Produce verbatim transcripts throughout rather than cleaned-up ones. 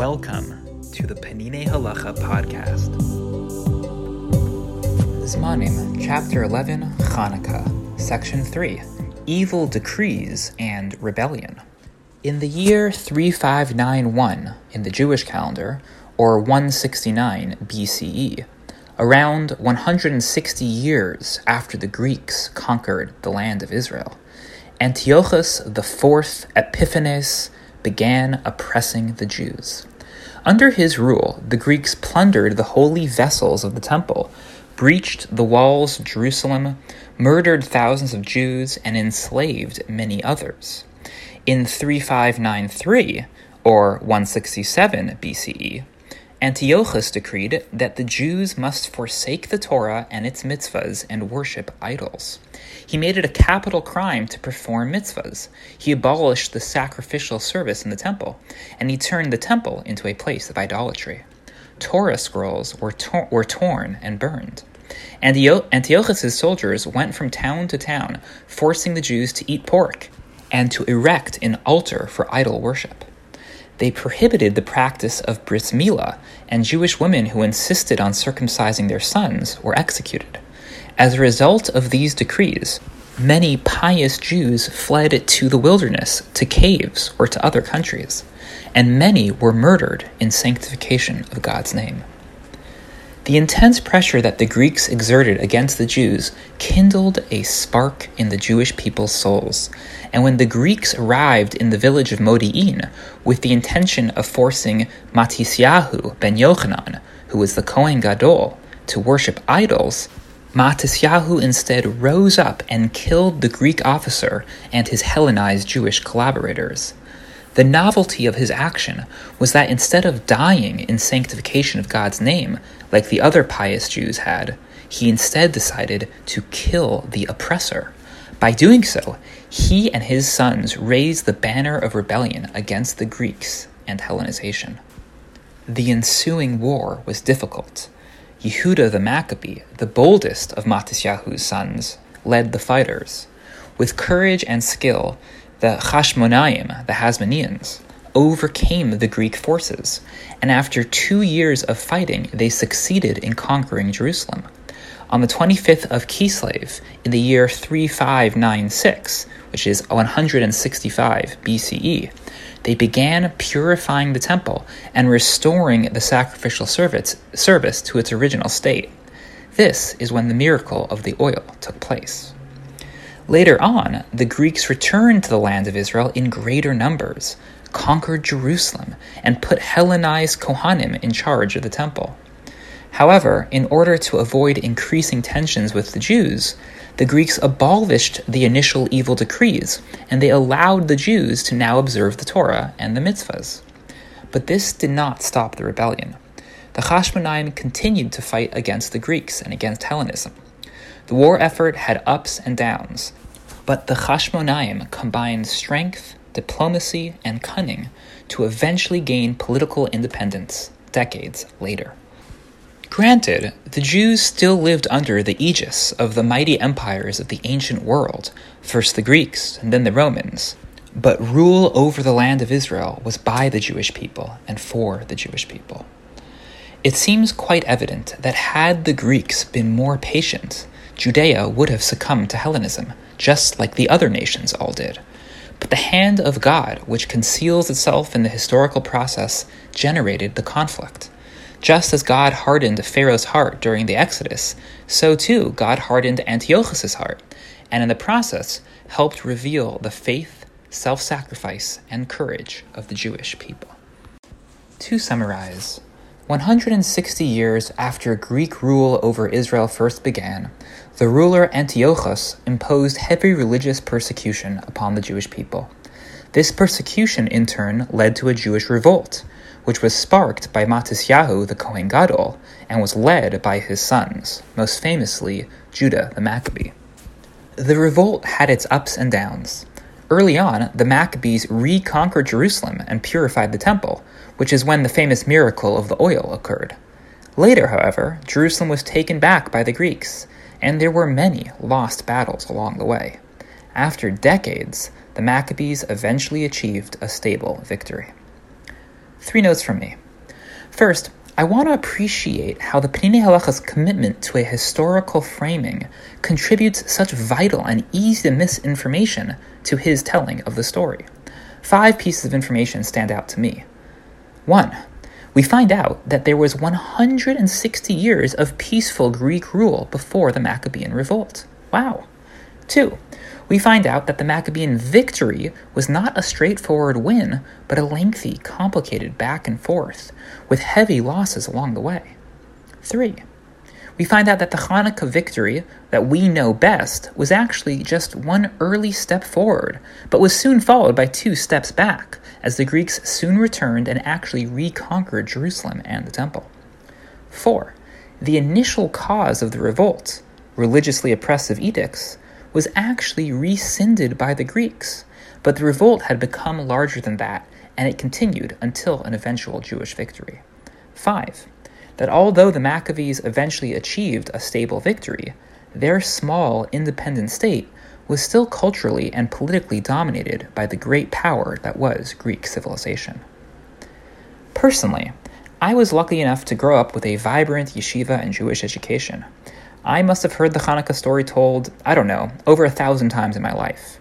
Welcome to the Peninei Halakha podcast. Zmanim, Chapter eleven, Chanukah, Section three, Evil Decrees and Rebellion. In the year thirty-five ninety-one in the Jewish calendar, or one sixty-nine B C E, around one hundred sixty years after the Greeks conquered the land of Israel, Antiochus the fourth Epiphanes began oppressing the Jews. Under his rule, the Greeks plundered the holy vessels of the temple, breached the walls of Jerusalem, murdered thousands of Jews, and enslaved many others. In thirty-five ninety-three, or one sixty-seven B C E, Antiochus decreed that the Jews must forsake the Torah and its mitzvahs and worship idols. He made it a capital crime to perform mitzvahs. He abolished the sacrificial service in the temple, and he turned the temple into a place of idolatry. Torah scrolls were, tor- were torn and burned. Antio- Antiochus's soldiers went from town to town, forcing the Jews to eat pork and to erect an altar for idol worship. They prohibited the practice of bris milah, and Jewish women who insisted on circumcising their sons were executed. As a result of these decrees, many pious Jews fled to the wilderness, to caves, or to other countries, and many were murdered in sanctification of God's name. The intense pressure that the Greeks exerted against the Jews kindled a spark in the Jewish people's souls, and when the Greeks arrived in the village of Modi'in with the intention of forcing Matisyahu ben Yochanan, who was the Kohen Gadol, to worship idols, Matisyahu instead rose up and killed the Greek officer and his Hellenized Jewish collaborators. The novelty of his action was that instead of dying in sanctification of God's name, like the other pious Jews had, he instead decided to kill the oppressor. By doing so, he and his sons raised the banner of rebellion against the Greeks and Hellenization. The ensuing war was difficult. Yehuda the Maccabee, the boldest of Matisyahu's sons, led the fighters. With courage and skill, the Chashmonaim, the Hasmoneans, overcame the Greek forces, and after two years of fighting, they succeeded in conquering Jerusalem. On the twenty-fifth of Kislev, in the year thirty-five ninety-six, which is one sixty-five B C E, they began purifying the temple and restoring the sacrificial service, service to its original state. This is when the miracle of the oil took place. Later on, the Greeks returned to the land of Israel in greater numbers, conquered Jerusalem, and put Hellenized Kohanim in charge of the temple. However, in order to avoid increasing tensions with the Jews, the Greeks abolished the initial evil decrees, and they allowed the Jews to now observe the Torah and the mitzvahs. But this did not stop the rebellion. The Chashmonaim continued to fight against the Greeks and against Hellenism. The war effort had ups and downs, but the Chashmonaim combined strength, diplomacy, and cunning to eventually gain political independence decades later. Granted, the Jews still lived under the aegis of the mighty empires of the ancient world, first the Greeks and then the Romans, but rule over the land of Israel was by the Jewish people and for the Jewish people. It seems quite evident that had the Greeks been more patient, Judea would have succumbed to Hellenism, just like the other nations all did. But the hand of God, which conceals itself in the historical process, generated the conflict. Just as God hardened Pharaoh's heart during the Exodus, so too God hardened Antiochus's heart, and in the process helped reveal the faith, self-sacrifice, and courage of the Jewish people. To summarize, one hundred sixty years after Greek rule over Israel first began, the ruler Antiochus imposed heavy religious persecution upon the Jewish people. This persecution, in turn, led to a Jewish revolt, which was sparked by Matisyahu the Kohen Gadol and was led by his sons, most famously Judah the Maccabee. The revolt had its ups and downs. Early on, the Maccabees reconquered Jerusalem and purified the temple, which is when the famous miracle of the oil occurred. Later, however, Jerusalem was taken back by the Greeks, and there were many lost battles along the way. After decades, the Maccabees eventually achieved a stable victory. Three notes from me. First, I want to appreciate how the Peninei Halakha's commitment to a historical framing contributes such vital and easy-to-misinformation to his telling of the story. Five pieces of information stand out to me. One, we find out that there was one hundred sixty years of peaceful Greek rule before the Maccabean revolt. Wow. Two, we find out that the Maccabean victory was not a straightforward win, but a lengthy, complicated back and forth, with heavy losses along the way. Three, we find out that the Chanukah victory that we know best was actually just one early step forward, but was soon followed by two steps back, as the Greeks soon returned and actually reconquered Jerusalem and the temple. Four, the initial cause of the revolt, religiously oppressive edicts, was actually rescinded by the Greeks, but the revolt had become larger than that, and it continued until an eventual Jewish victory. Five, that although the Maccabees eventually achieved a stable victory, their small, independent state was still culturally and politically dominated by the great power that was Greek civilization. Personally, I was lucky enough to grow up with a vibrant yeshiva and Jewish education. I must have heard the Chanukah story told, I don't know, over a thousand times in my life.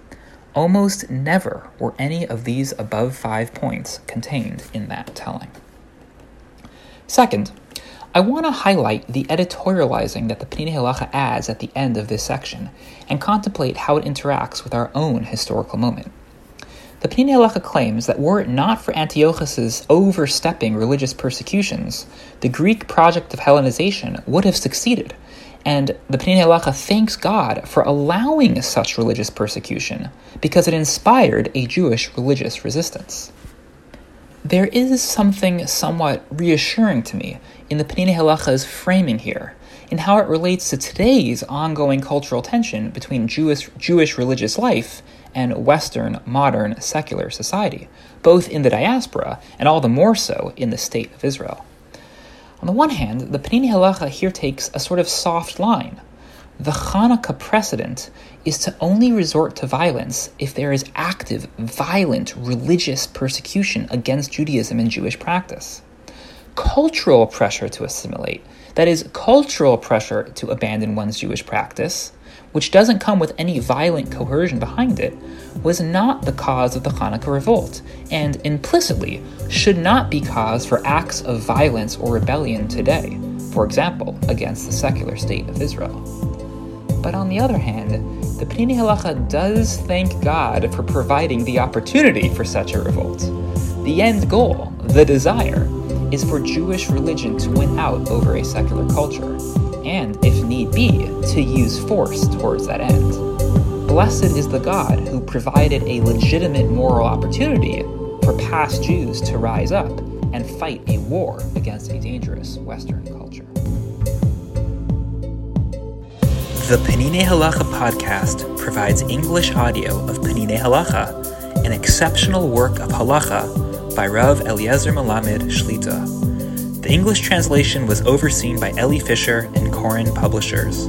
Almost never were any of these above five points contained in that telling. Second, I want to highlight the editorializing that the Peninei Halakha adds at the end of this section and contemplate how it interacts with our own historical moment. The Peninei Halakha claims that were it not for Antiochus' overstepping religious persecutions, the Greek project of Hellenization would have succeeded, and the Peninei Halakha thanks God for allowing such religious persecution because it inspired a Jewish religious resistance. There is something somewhat reassuring to me in the Peninei Halakha's framing here, in how it relates to today's ongoing cultural tension between Jewish, Jewish religious life and Western, modern, secular society, both in the diaspora and all the more so in the state of Israel. On the one hand, the Peninei Halakha here takes a sort of soft line. The Chanukah precedent is to only resort to violence if there is active, violent, religious persecution against Judaism and Jewish practice. Cultural pressure to assimilate, that is, cultural pressure to abandon one's Jewish practice, which doesn't come with any violent coercion behind it, was not the cause of the Chanukah revolt, and implicitly should not be cause for acts of violence or rebellion today, for example, against the secular state of Israel. But on the other hand, the Peninei Halakha does thank God for providing the opportunity for such a revolt. The end goal, the desire, is for Jewish religion to win out over a secular culture, and, if need be, to use force towards that end. Blessed is the God who provided a legitimate moral opportunity for past Jews to rise up and fight a war against a dangerous Western culture. The Peninei Halakha podcast provides English audio of Peninei Halakha, an exceptional work of Halakha by Rav Eliezer Melamed Shlita. The English translation was overseen by Eli Fisher and Koren Publishers.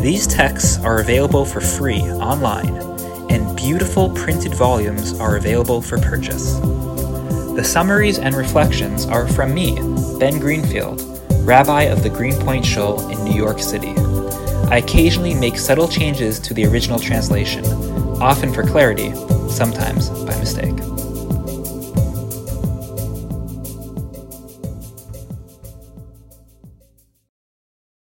These texts are available for free online, and beautiful printed volumes are available for purchase. The summaries and reflections are from me, Ben Greenfield, Rabbi of the Greenpoint Shul in New York City. I occasionally make subtle changes to the original translation, often for clarity, sometimes by mistake.